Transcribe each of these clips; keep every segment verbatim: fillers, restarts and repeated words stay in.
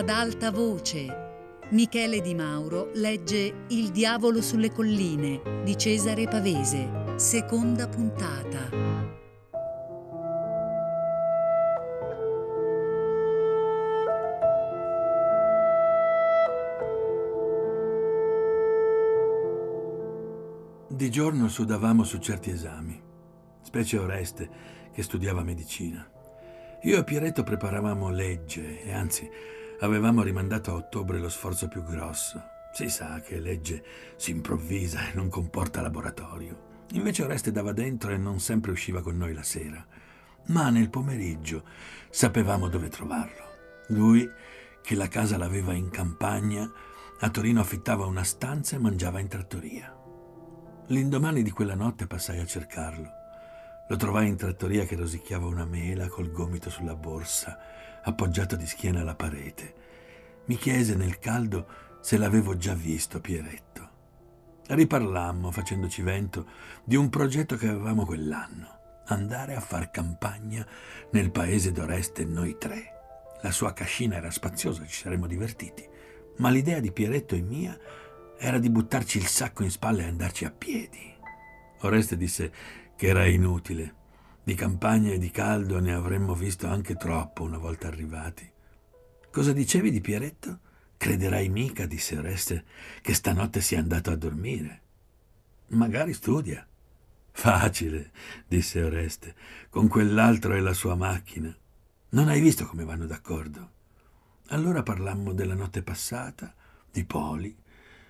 Ad alta voce Michele Di Mauro legge Il diavolo sulle colline di Cesare Pavese, seconda puntata. Di giorno sudavamo su certi esami, specie Oreste che studiava medicina. Io e Pieretto preparavamo legge e anzi avevamo rimandato a ottobre lo sforzo più grosso. Si sa che legge si improvvisa e non comporta laboratorio. Invece Oreste dava dentro e non sempre usciva con noi la sera, ma nel pomeriggio sapevamo dove trovarlo. Lui, che la casa l'aveva in campagna, a Torino affittava una stanza e mangiava in trattoria. L'indomani di quella notte passai a cercarlo. Lo trovai in trattoria che rosicchiava una mela col gomito sulla borsa, appoggiato di schiena alla parete. Mi chiese nel caldo se l'avevo già visto Pieretto. Riparlammo, facendoci vento, di un progetto che avevamo quell'anno: andare a far campagna nel paese d'Oreste noi tre. La sua cascina era spaziosa, ci saremmo divertiti, ma l'idea di Pieretto e mia era di buttarci il sacco in spalla e andarci a piedi. Oreste disse che era inutile. Di campagna e di caldo ne avremmo visto anche troppo una volta arrivati. «Cosa dicevi di Pieretto?» «Crederai mica», disse Oreste, «che stanotte sia andato a dormire. Magari studia». «Facile», disse Oreste, «con quell'altro e la sua macchina. Non hai visto come vanno d'accordo?» Allora parlammo della notte passata, di Poli,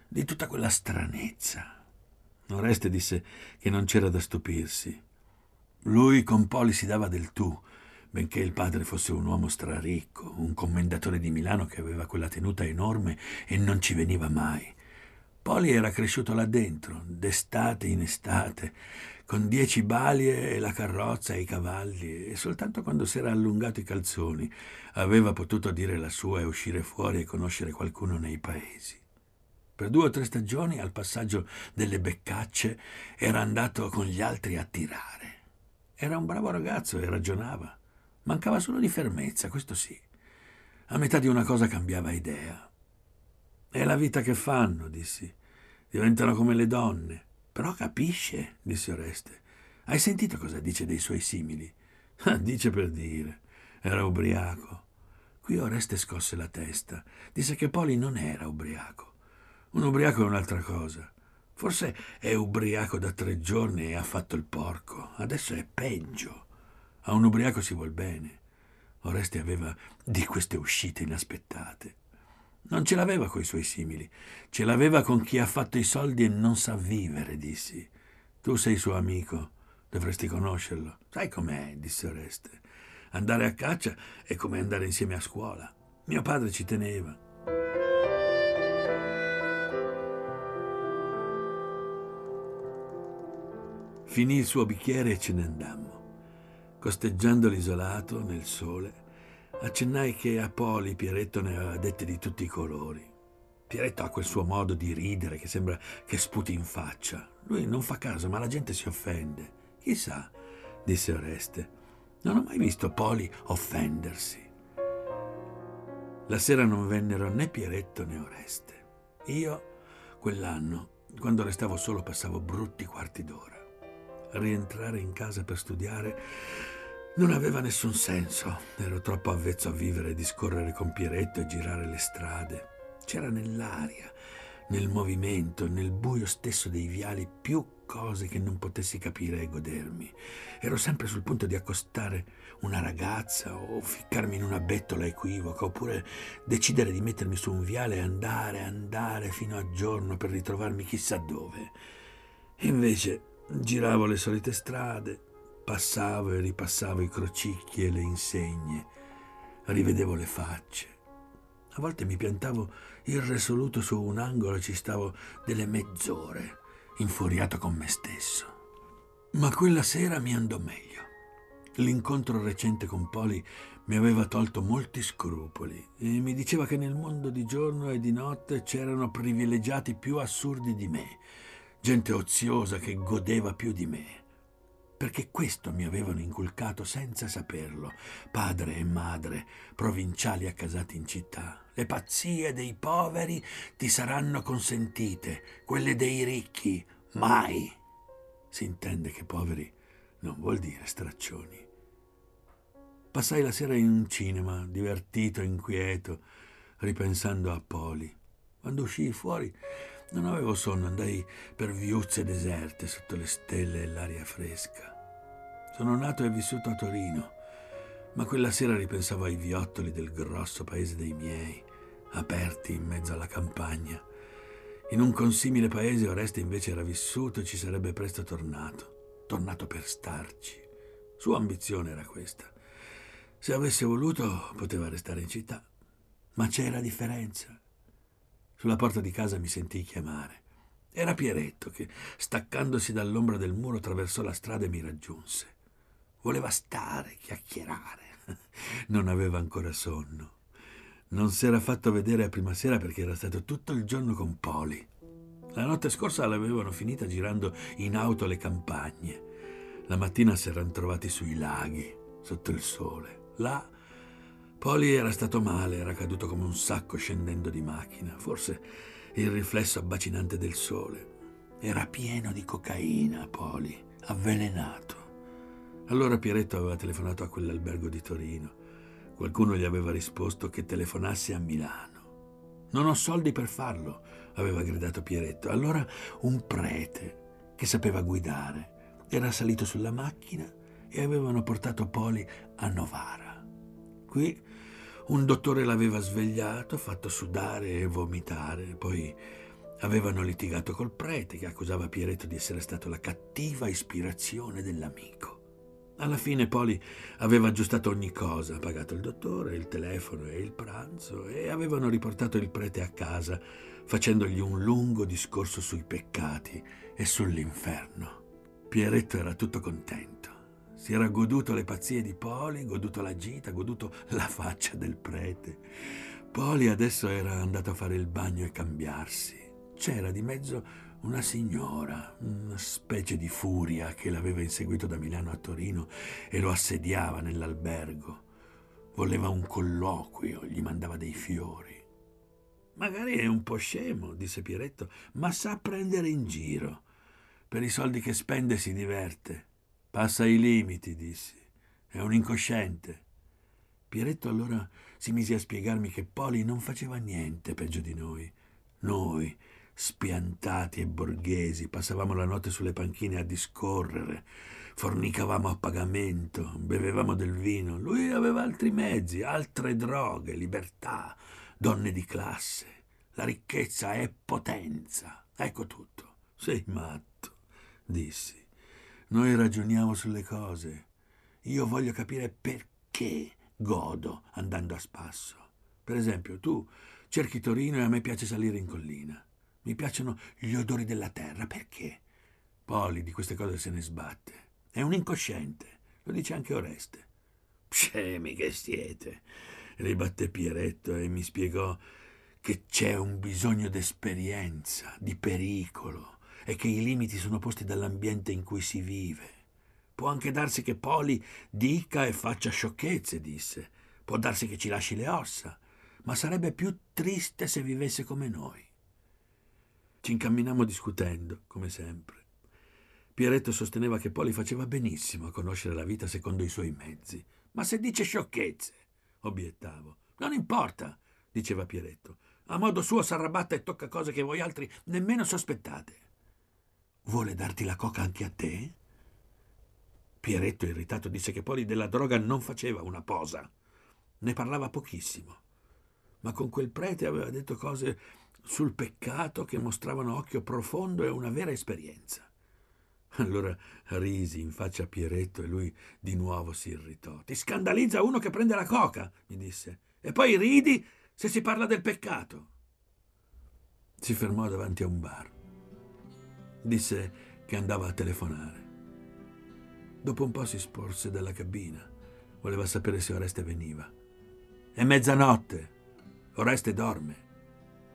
di tutta quella stranezza. Oreste disse che non c'era da stupirsi. Lui con Poli si dava del tu, benché il padre fosse un uomo straricco, un commendatore di Milano che aveva quella tenuta enorme e non ci veniva mai. Poli era cresciuto là dentro, d'estate in estate, con dieci balie e la carrozza e i cavalli, e soltanto quando s'era allungato i calzoni aveva potuto dire la sua e uscire fuori e conoscere qualcuno nei paesi. Per due o tre stagioni, al passaggio delle beccacce, era andato con gli altri a tirare. Era un bravo ragazzo e ragionava. Mancava solo di fermezza, questo sì. A metà di una cosa cambiava idea. «È la vita che fanno», dissi. «Diventano come le donne». «Però capisce», disse Oreste. «Hai sentito cosa dice dei suoi simili?» «Ah, dice per dire. Era ubriaco». Qui Oreste scosse la testa. Disse che Poli non era ubriaco. Un ubriaco è un'altra cosa. Forse è ubriaco da tre giorni e ha fatto il porco. Adesso è peggio. A un ubriaco si vuol bene. Oreste aveva di queste uscite inaspettate. Non ce l'aveva coi suoi simili. Ce l'aveva con chi ha fatto i soldi e non sa vivere, dissi. Tu sei suo amico. Dovresti conoscerlo. Sai com'è, disse Oreste. Andare a caccia è come andare insieme a scuola. Mio padre ci teneva. Finì il suo bicchiere e ce ne andammo. Costeggiando l'isolato, nel sole, accennai che a Poli Pieretto ne aveva dette di tutti i colori. Pieretto ha quel suo modo di ridere che sembra che sputi in faccia. Lui non fa caso, ma la gente si offende. «Chissà», disse Oreste, «non ho mai visto Poli offendersi». La sera non vennero né Pieretto né Oreste. Io, quell'anno, quando restavo solo, passavo brutti quarti d'ora. Rientrare in casa per studiare non aveva nessun senso. Ero troppo avvezzo a vivere e discorrere con Pieretto e girare le strade. C'era nell'aria, nel movimento, nel buio stesso dei viali, più cose che non potessi capire e godermi. Ero sempre sul punto di accostare una ragazza o ficcarmi in una bettola equivoca, oppure decidere di mettermi su un viale e andare, andare fino a giorno per ritrovarmi chissà dove. Invece giravo le solite strade, passavo e ripassavo i crocicchi e le insegne, rivedevo le facce. A volte mi piantavo irresoluto su un angolo e ci stavo delle mezz'ore, infuriato con me stesso. Ma quella sera mi andò meglio. L'incontro recente con Poli mi aveva tolto molti scrupoli e mi diceva che nel mondo di giorno e di notte c'erano privilegiati più assurdi di me, gente oziosa che godeva più di me. perché questo mi avevano inculcato senza saperlo, padre e madre, provinciali accasati in città. Le pazzie dei poveri ti saranno consentite, quelle dei ricchi mai. Si intende che poveri non vuol dire straccioni. Passai la sera in un cinema, divertito, inquieto, ripensando a Poli. Quando uscii fuori non avevo sonno, andai per viuzze deserte sotto le stelle e l'aria fresca. Sono nato e vissuto a Torino, ma quella sera ripensavo ai viottoli del grosso paese dei miei, aperti in mezzo alla campagna. In un consimile paese Oreste invece era vissuto e ci sarebbe presto tornato, tornato per starci. Sua ambizione era questa. Se avesse voluto poteva restare in città, ma c'era differenza. Sulla porta di casa mi sentii chiamare. Era Pieretto che, staccandosi dall'ombra del muro, attraversò la strada e mi raggiunse. Voleva stare, chiacchierare. Non aveva ancora sonno. Non s'era fatto vedere a prima sera perché era stato tutto il giorno con Poli. La notte scorsa l'avevano finita girando in auto le campagne. La mattina si erano trovati sui laghi, sotto il sole. Là Poli era stato male, era caduto come un sacco scendendo di macchina, forse il riflesso abbacinante del sole. Era pieno di cocaina, Poli, avvelenato. Allora Pieretto aveva telefonato a quell'albergo di Torino. Qualcuno gli aveva risposto che telefonasse a Milano. «Non ho soldi per farlo», aveva gridato Pieretto. Allora un prete, che sapeva guidare, era salito sulla macchina e avevano portato Poli a Novara. Qui un dottore l'aveva svegliato, fatto sudare e vomitare. Poi avevano litigato col prete, che accusava Pieretto di essere stato la cattiva ispirazione dell'amico. Alla fine Poli aveva aggiustato ogni cosa, pagato il dottore, il telefono e il pranzo, e avevano riportato il prete a casa, facendogli un lungo discorso sui peccati e sull'inferno. Pieretto era tutto contento. Si era goduto le pazzie di Poli, goduto la gita, goduto la faccia del prete. Poli adesso era andato a fare il bagno e cambiarsi. C'era di mezzo una signora, una specie di furia che l'aveva inseguito da Milano a Torino e lo assediava nell'albergo. Voleva un colloquio, gli mandava dei fiori. «Magari è un po' scemo», disse Pieretto, «ma sa prendere in giro. Per i soldi che spende si diverte». «Passa i limiti», dissi. «È un incosciente». Pieretto allora si mise a spiegarmi che Poli non faceva niente peggio di noi. Noi, spiantati e borghesi, passavamo la notte sulle panchine a discorrere, fornicavamo a pagamento, bevevamo del vino. Lui aveva altri mezzi, altre droghe, libertà, donne di classe. La ricchezza è potenza. Ecco tutto. «Sei matto», dissi. Noi ragioniamo sulle cose. Io voglio capire perché godo andando a spasso. Per esempio, tu cerchi Torino e a me piace salire in collina. Mi piacciono gli odori della terra. Perché? Poli di queste cose se ne sbatte. È un incosciente. Lo dice anche Oreste. «Scemi che siete», ribatté Pieretto e mi spiegò che c'è un bisogno d'esperienza, di pericolo, e che i limiti sono posti dall'ambiente in cui si vive. Può anche darsi che Poli dica e faccia sciocchezze, disse. Può darsi che ci lasci le ossa, ma sarebbe più triste se vivesse come noi. Ci incamminammo discutendo, come sempre. Pieretto sosteneva che Poli faceva benissimo a conoscere la vita secondo i suoi mezzi. «Ma se dice sciocchezze», obiettavo. «Non importa», diceva Pieretto. «A modo suo s'arrabatta e tocca cose che voi altri nemmeno sospettate». «Vuole darti la coca anche a te?» Pieretto, irritato, disse che Poli della droga non faceva una posa. Ne parlava pochissimo, ma con quel prete aveva detto cose sul peccato che mostravano occhio profondo e una vera esperienza. Allora risi in faccia a Pieretto e lui di nuovo si irritò. «Ti scandalizza uno che prende la coca», mi disse, «e poi ridi se si parla del peccato». Si fermò davanti a un bar. Disse che andava a telefonare. Dopo un po' si sporse dalla cabina. Voleva sapere se Oreste veniva. «È mezzanotte. Oreste dorme.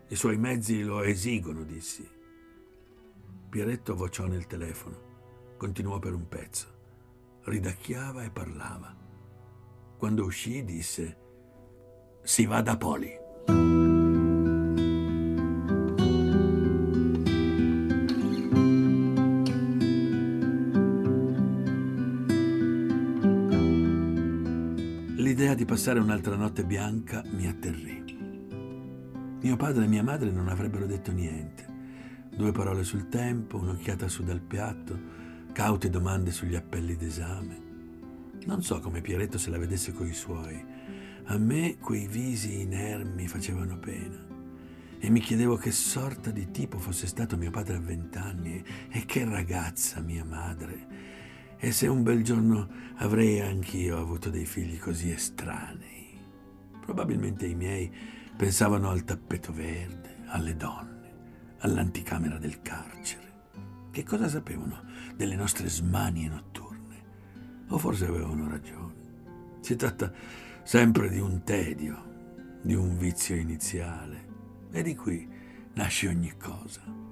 I suoi mezzi lo esigono», dissi. Pieretto vociò nel telefono. Continuò per un pezzo. ridacchiava e parlava. Quando uscì disse: «Si va da Poli». L'idea di passare un'altra notte bianca mi atterrì. Mio padre e mia madre non avrebbero detto niente. Due parole sul tempo, un'occhiata su dal piatto, caute domande sugli appelli d'esame. Non so come Pieretto se la vedesse coi suoi. A me quei visi inermi facevano pena. E mi chiedevo che sorta di tipo fosse stato mio padre a vent'anni e che ragazza mia madre. E se un bel giorno avrei anch'io avuto dei figli così estranei. Probabilmente i miei pensavano al tappeto verde, alle donne, all'anticamera del carcere. Che cosa sapevano delle nostre smanie notturne? O forse avevano ragione. Si tratta sempre di un tedio, di un vizio iniziale, e di qui nasce ogni cosa.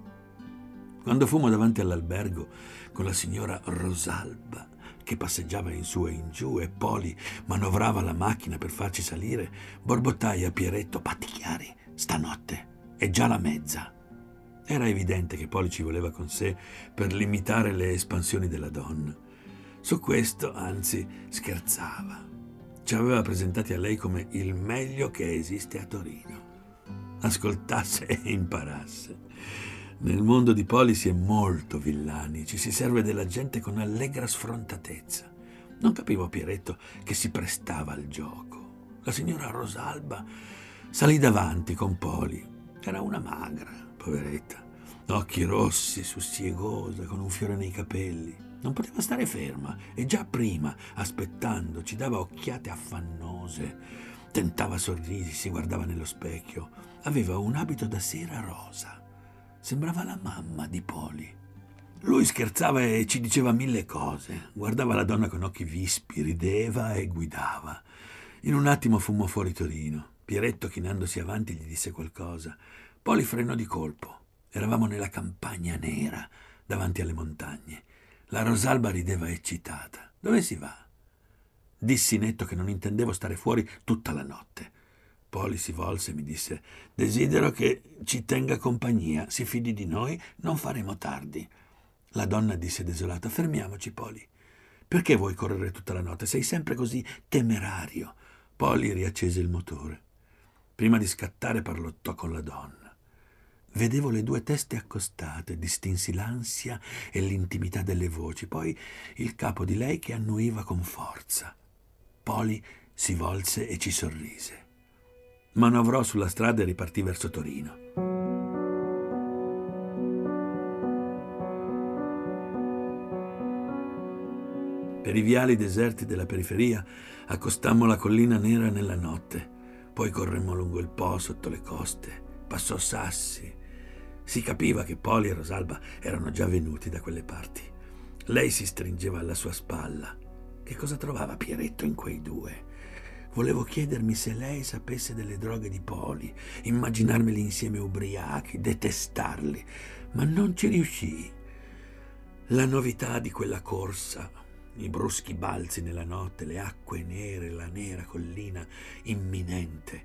Quando fummo davanti all'albergo con la signora Rosalba, che passeggiava in su e in giù, e Poli manovrava la macchina per farci salire, borbottai a Pieretto: «Patti chiari, stanotte è già la mezza». Era evidente che Poli ci voleva con sé per limitare le espansioni della donna. Su questo, anzi, scherzava. Ci aveva presentati a lei come il meglio che esiste a Torino. Ascoltasse e imparasse. Nel mondo di Poli si è molto villani, ci si serve della gente con allegra sfrontatezza. Non capivo Pieretto che si prestava al gioco. La signora Rosalba salì davanti con Poli. Era una magra, poveretta, occhi rossi, sussiegosa, con un fiore nei capelli. Non poteva stare ferma e già prima, aspettando, ci dava occhiate affannose, tentava sorrisi, si guardava nello specchio. Aveva un abito da sera rosa. Sembrava la mamma di Poli. Lui scherzava e ci diceva mille cose. Guardava la donna con occhi vispi, rideva e guidava. In un attimo fummo fuori Torino. Pieretto, chinandosi avanti, gli disse qualcosa. Poli frenò di colpo. Eravamo nella campagna nera, davanti alle montagne. La Rosalba rideva eccitata. «Dove si va?» Dissi netto che non intendevo stare fuori tutta la notte. Poli si volse e mi disse: «Desidero che ci tenga compagnia. Si fidi di noi, non faremo tardi». La donna disse desolata: «Fermiamoci, Poli. Perché vuoi correre tutta la notte? Sei sempre così temerario». Poli riaccese il motore. Prima di scattare parlottò con la donna. Vedevo le due teste accostate, distinsi l'ansia e l'intimità delle voci, poi il capo di lei che annuiva con forza. Poli si volse e ci sorrise. Manovrò sulla strada e ripartì verso Torino. Per i viali deserti della periferia accostammo la collina nera nella notte, poi corremmo lungo il Po sotto le coste, passò Sassi. Si capiva che Poli e Rosalba erano già venuti da quelle parti. Lei si stringeva alla sua spalla. Che cosa trovava Pieretto in quei due? Volevo chiedermi se lei sapesse delle droghe di Poli, immaginarmeli insieme ubriachi, detestarli, ma non ci riuscii. La novità di quella corsa, i bruschi balzi nella notte, le acque nere, la nera collina imminente,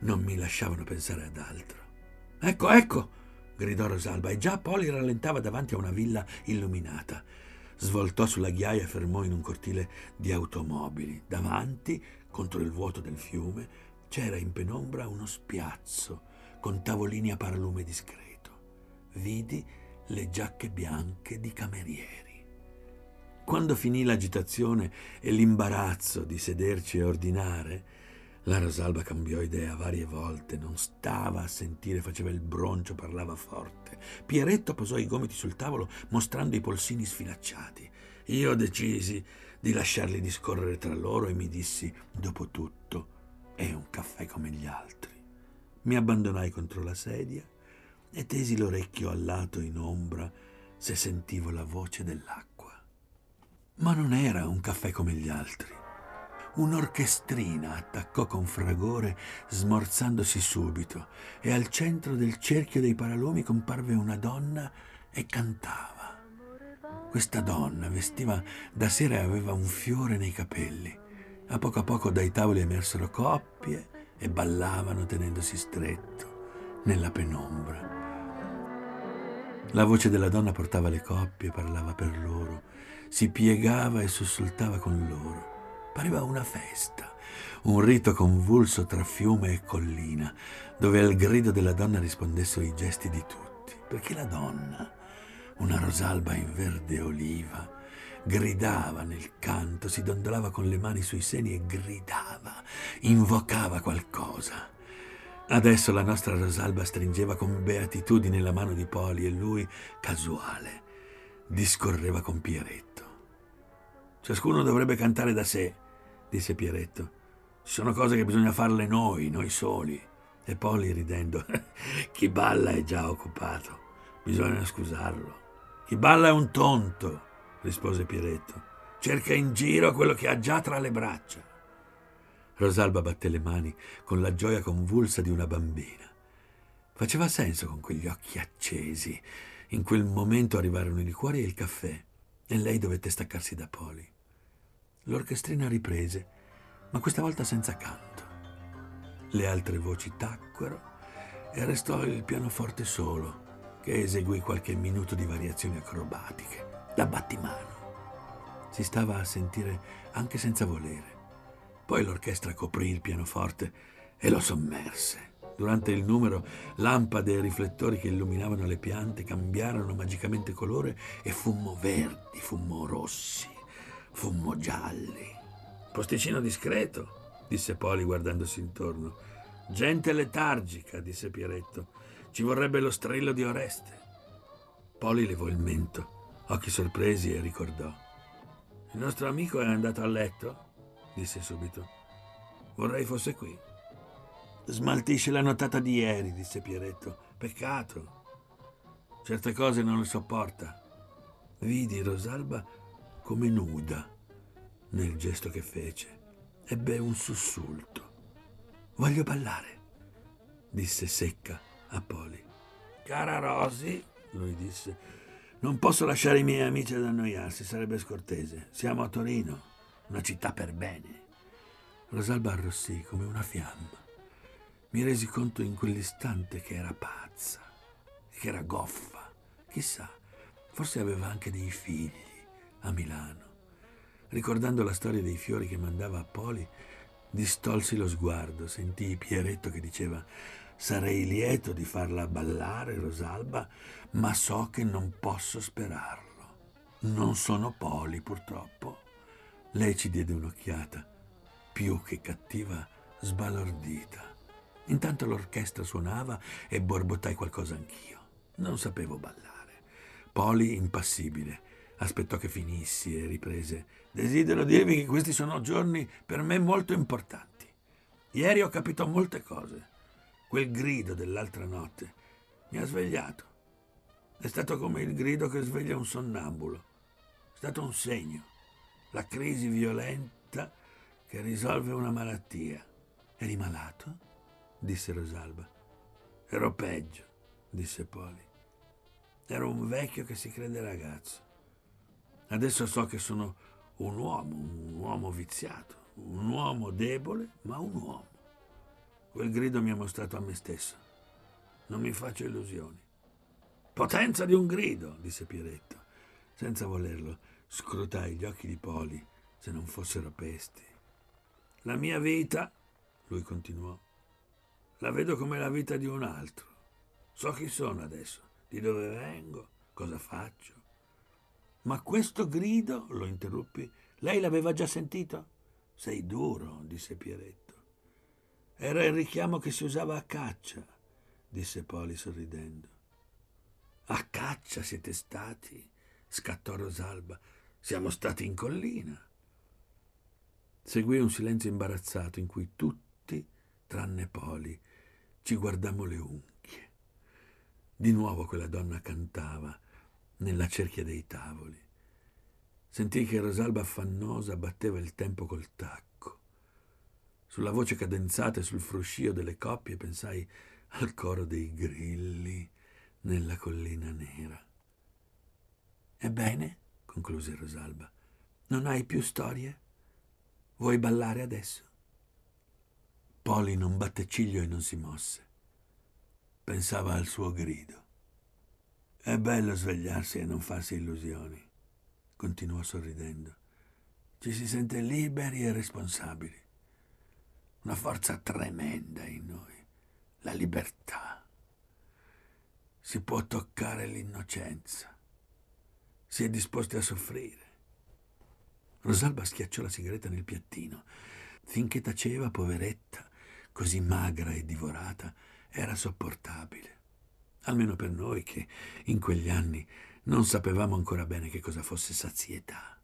non mi lasciavano pensare ad altro. «Ecco, ecco!» gridò Rosalba, e già Poli rallentava davanti a una villa illuminata. Svoltò sulla ghiaia e fermò in un cortile di automobili. Davanti, contro il vuoto del fiume, c'era in penombra uno spiazzo con tavolini a paralume discreto. Vidi le giacche bianche di camerieri. Quando finì l'agitazione e l'imbarazzo di sederci e ordinare, la Rosalba cambiò idea varie volte, non stava a sentire, faceva il broncio, parlava forte. Pieretto posò i gomiti sul tavolo mostrando i polsini sfilacciati. Io decisi di lasciarli discorrere tra loro e mi dissi: dopo tutto è un caffè come gli altri. Mi abbandonai contro la sedia e tesi l'orecchio al lato in ombra se sentivo la voce dell'acqua. Ma non era un caffè come gli altri. Un'orchestrina attaccò con fragore, smorzandosi subito, e al centro del cerchio dei paralumi comparve una donna e cantava. Questa donna vestiva da sera e aveva un fiore nei capelli. A poco a poco dai tavoli emersero coppie e ballavano tenendosi stretto nella penombra. La voce della donna portava le coppie, parlava per loro, si piegava e sussultava con loro. Pareva una festa, un rito convulso tra fiume e collina, dove al grido della donna rispondessero i gesti di tutti, perché la donna, una rosalba in verde oliva, gridava nel canto, si dondolava con le mani sui seni e gridava, invocava qualcosa. Adesso la nostra rosalba stringeva con beatitudine la mano di Poli e lui, casuale, discorreva con Pieretto. «Ciascuno dovrebbe cantare da sé», disse Pieretto. «Ci sono cose che bisogna farle noi, noi soli». E Poli, ridendo, «Chi balla è già occupato, bisogna scusarlo». «Chi balla è un tonto», rispose Pieretto. «Cerca in giro quello che ha già tra le braccia». Rosalba batté le mani con la gioia convulsa di una bambina. Faceva senso con quegli occhi accesi. In quel momento arrivarono i liquori e il caffè e lei dovette staccarsi da Poli. L'orchestrina riprese, ma questa volta senza canto. Le altre voci tacquero e restò il pianoforte solo, che eseguì qualche minuto di variazioni acrobatiche da battimano. Si stava a sentire anche senza volere. Poi l'orchestra coprì il pianoforte e lo sommerse. Durante il numero, lampade e riflettori che illuminavano le piante cambiarono magicamente colore e fummo verdi, fummo rossi, fummo gialli. «Posticino discreto», disse Poli guardandosi intorno. «Gente letargica», disse Pieretto. «Ci vorrebbe lo strillo di Oreste». Poli levò il mento, occhi sorpresi, e ricordò. «Il nostro amico è andato a letto?» disse subito. «Vorrei fosse qui». «Smaltisce la nottata di ieri», disse Pieretto. «Peccato. Certe cose non le sopporta». Vidi Rosalba come nuda nel gesto che fece. Ebbe un sussulto. «Voglio ballare», disse secca a Poli. «Cara Rosy», lui disse, «non posso lasciare i miei amici ad annoiarsi, sarebbe scortese. Siamo a Torino, una città per bene». Rosalba arrossì come una fiamma. Mi resi conto in quell'istante che era pazza, che era goffa. Chissà, forse aveva anche dei figli a Milano. Ricordando la storia dei fiori che mandava a Poli, distolsi lo sguardo, sentii Pieretto che diceva: «Sarei lieto di farla ballare, Rosalba, ma so che non posso sperarlo. Non sono Poli, purtroppo». Lei ci diede un'occhiata, più che cattiva, sbalordita. Intanto l'orchestra suonava e borbottai qualcosa anch'io. Non sapevo ballare. Poli, impassibile, aspettò che finissi e riprese: «Desidero dirvi che questi sono giorni per me molto importanti. Ieri ho capito molte cose. Quel grido dell'altra notte mi ha svegliato. È stato come il grido che sveglia un sonnambulo. È stato un segno. La crisi violenta che risolve una malattia». «Eri malato?» disse Rosalba. «Ero peggio», disse Poli. «Ero un vecchio che si crede ragazzo. Adesso so che sono un uomo, un uomo viziato, un uomo debole, ma un uomo. Quel grido mi ha mostrato a me stesso. Non mi faccio illusioni». «Potenza di un grido», disse Pieretto. Senza volerlo, scrutai gli occhi di Poli, se non fossero pesti. «La mia vita», lui continuò, «la vedo come la vita di un altro. So chi sono adesso, di dove vengo, cosa faccio». «Ma questo grido», lo interruppi, «lei l'aveva già sentito?» «Sei duro», disse Pieretto. «Era il richiamo che si usava a caccia», disse Poli sorridendo. «A caccia siete stati?» scattò Rosalba. «Siamo stati in collina». Seguì un silenzio imbarazzato in cui tutti, tranne Poli, ci guardammo le unghie. Di nuovo quella donna cantava nella cerchia dei tavoli. Sentii che Rosalba affannosa batteva il tempo col tacco. Sulla voce cadenzata e sul fruscio delle coppie pensai al coro dei grilli nella collina nera. «Ebbene?» concluse Rosalba. Non hai più storie? Vuoi ballare adesso? Poli non batte ciglio e non si mosse. Pensava al suo grido. È bello svegliarsi e non farsi illusioni, continuò sorridendo. Ci si sente liberi e responsabili. Una forza tremenda in noi, la libertà. Si può toccare l'innocenza. Si è disposti a soffrire. Rosalba schiacciò la sigaretta nel piattino. Finché taceva, poveretta, così magra e divorata, era sopportabile. Almeno per noi che, in quegli anni, non sapevamo ancora bene che cosa fosse sazietà.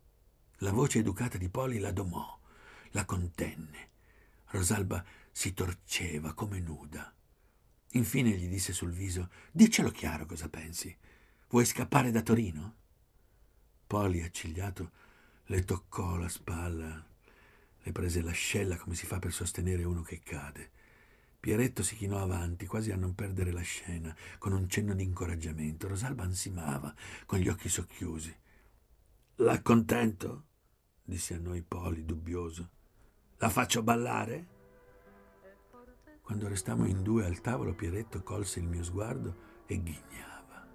La voce educata di Poli la domò, la contenne. Rosalba si torceva come nuda. Infine gli disse sul viso: «Diccelo chiaro cosa pensi. Vuoi scappare da Torino?» Poli, accigliato, le toccò la spalla, le prese l'ascella come si fa per sostenere uno che cade. Pieretto si chinò avanti, quasi a non perdere la scena, con un cenno di incoraggiamento. Rosalba ansimava, con gli occhi socchiusi. «L'accontento?» disse a noi Poli, dubbioso. «La faccio ballare?» Quando restammo in due al tavolo, Pieretto colse il mio sguardo e ghignava.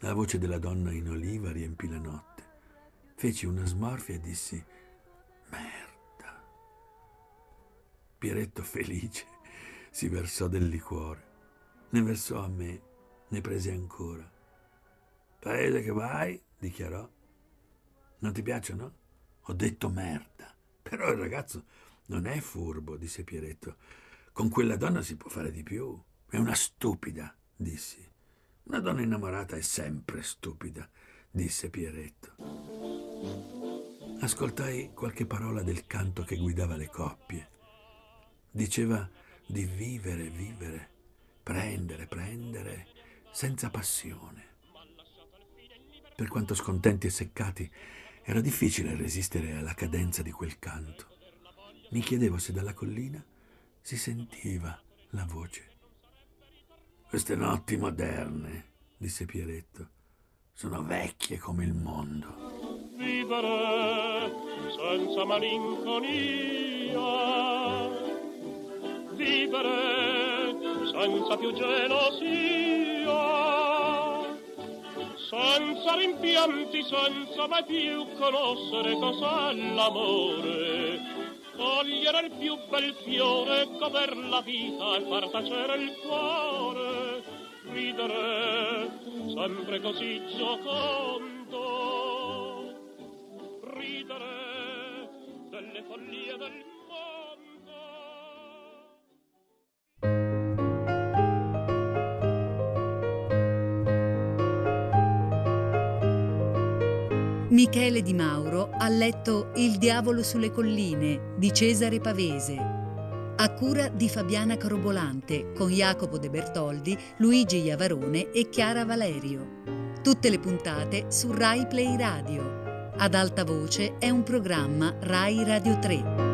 La voce della donna in oliva riempì la notte. Feci una smorfia e dissi: «Merda!» Pieretto, felice, si versò del liquore. Ne versò a me, ne prese ancora. «Paese che vai?» dichiarò. «Non ti piacciono?» Ho detto merda. «Però il ragazzo non è furbo», disse Pieretto. «Con quella donna si può fare di più. È una stupida», dissi. «Una donna innamorata è sempre stupida», disse Pieretto. Ascoltai qualche parola del canto che guidava le coppie. Diceva di vivere, vivere, prendere, prendere, senza passione. Per quanto scontenti e seccati, era difficile resistere alla cadenza di quel canto. Mi chiedevo se dalla collina si sentiva la voce. «Queste notti moderne», disse Pieretto, «sono vecchie come il mondo. Vivere senza malinconia, vivere senza più gelosia, senza rimpianti, senza mai più conoscere cos'è l'amore, cogliere il più bel fiore, goder la vita e far tacere il cuore, ridere sempre così giocondo, ridere delle follie del Michele Di Mauro ha letto Il diavolo sulle colline di Cesare Pavese, a cura di Fabiana Carobolante, con Jacopo De Bertoldi, Luigi Iavarone e Chiara Valerio. Tutte le puntate su Rai Play Radio. Ad alta voce è un programma Rai Radio tre.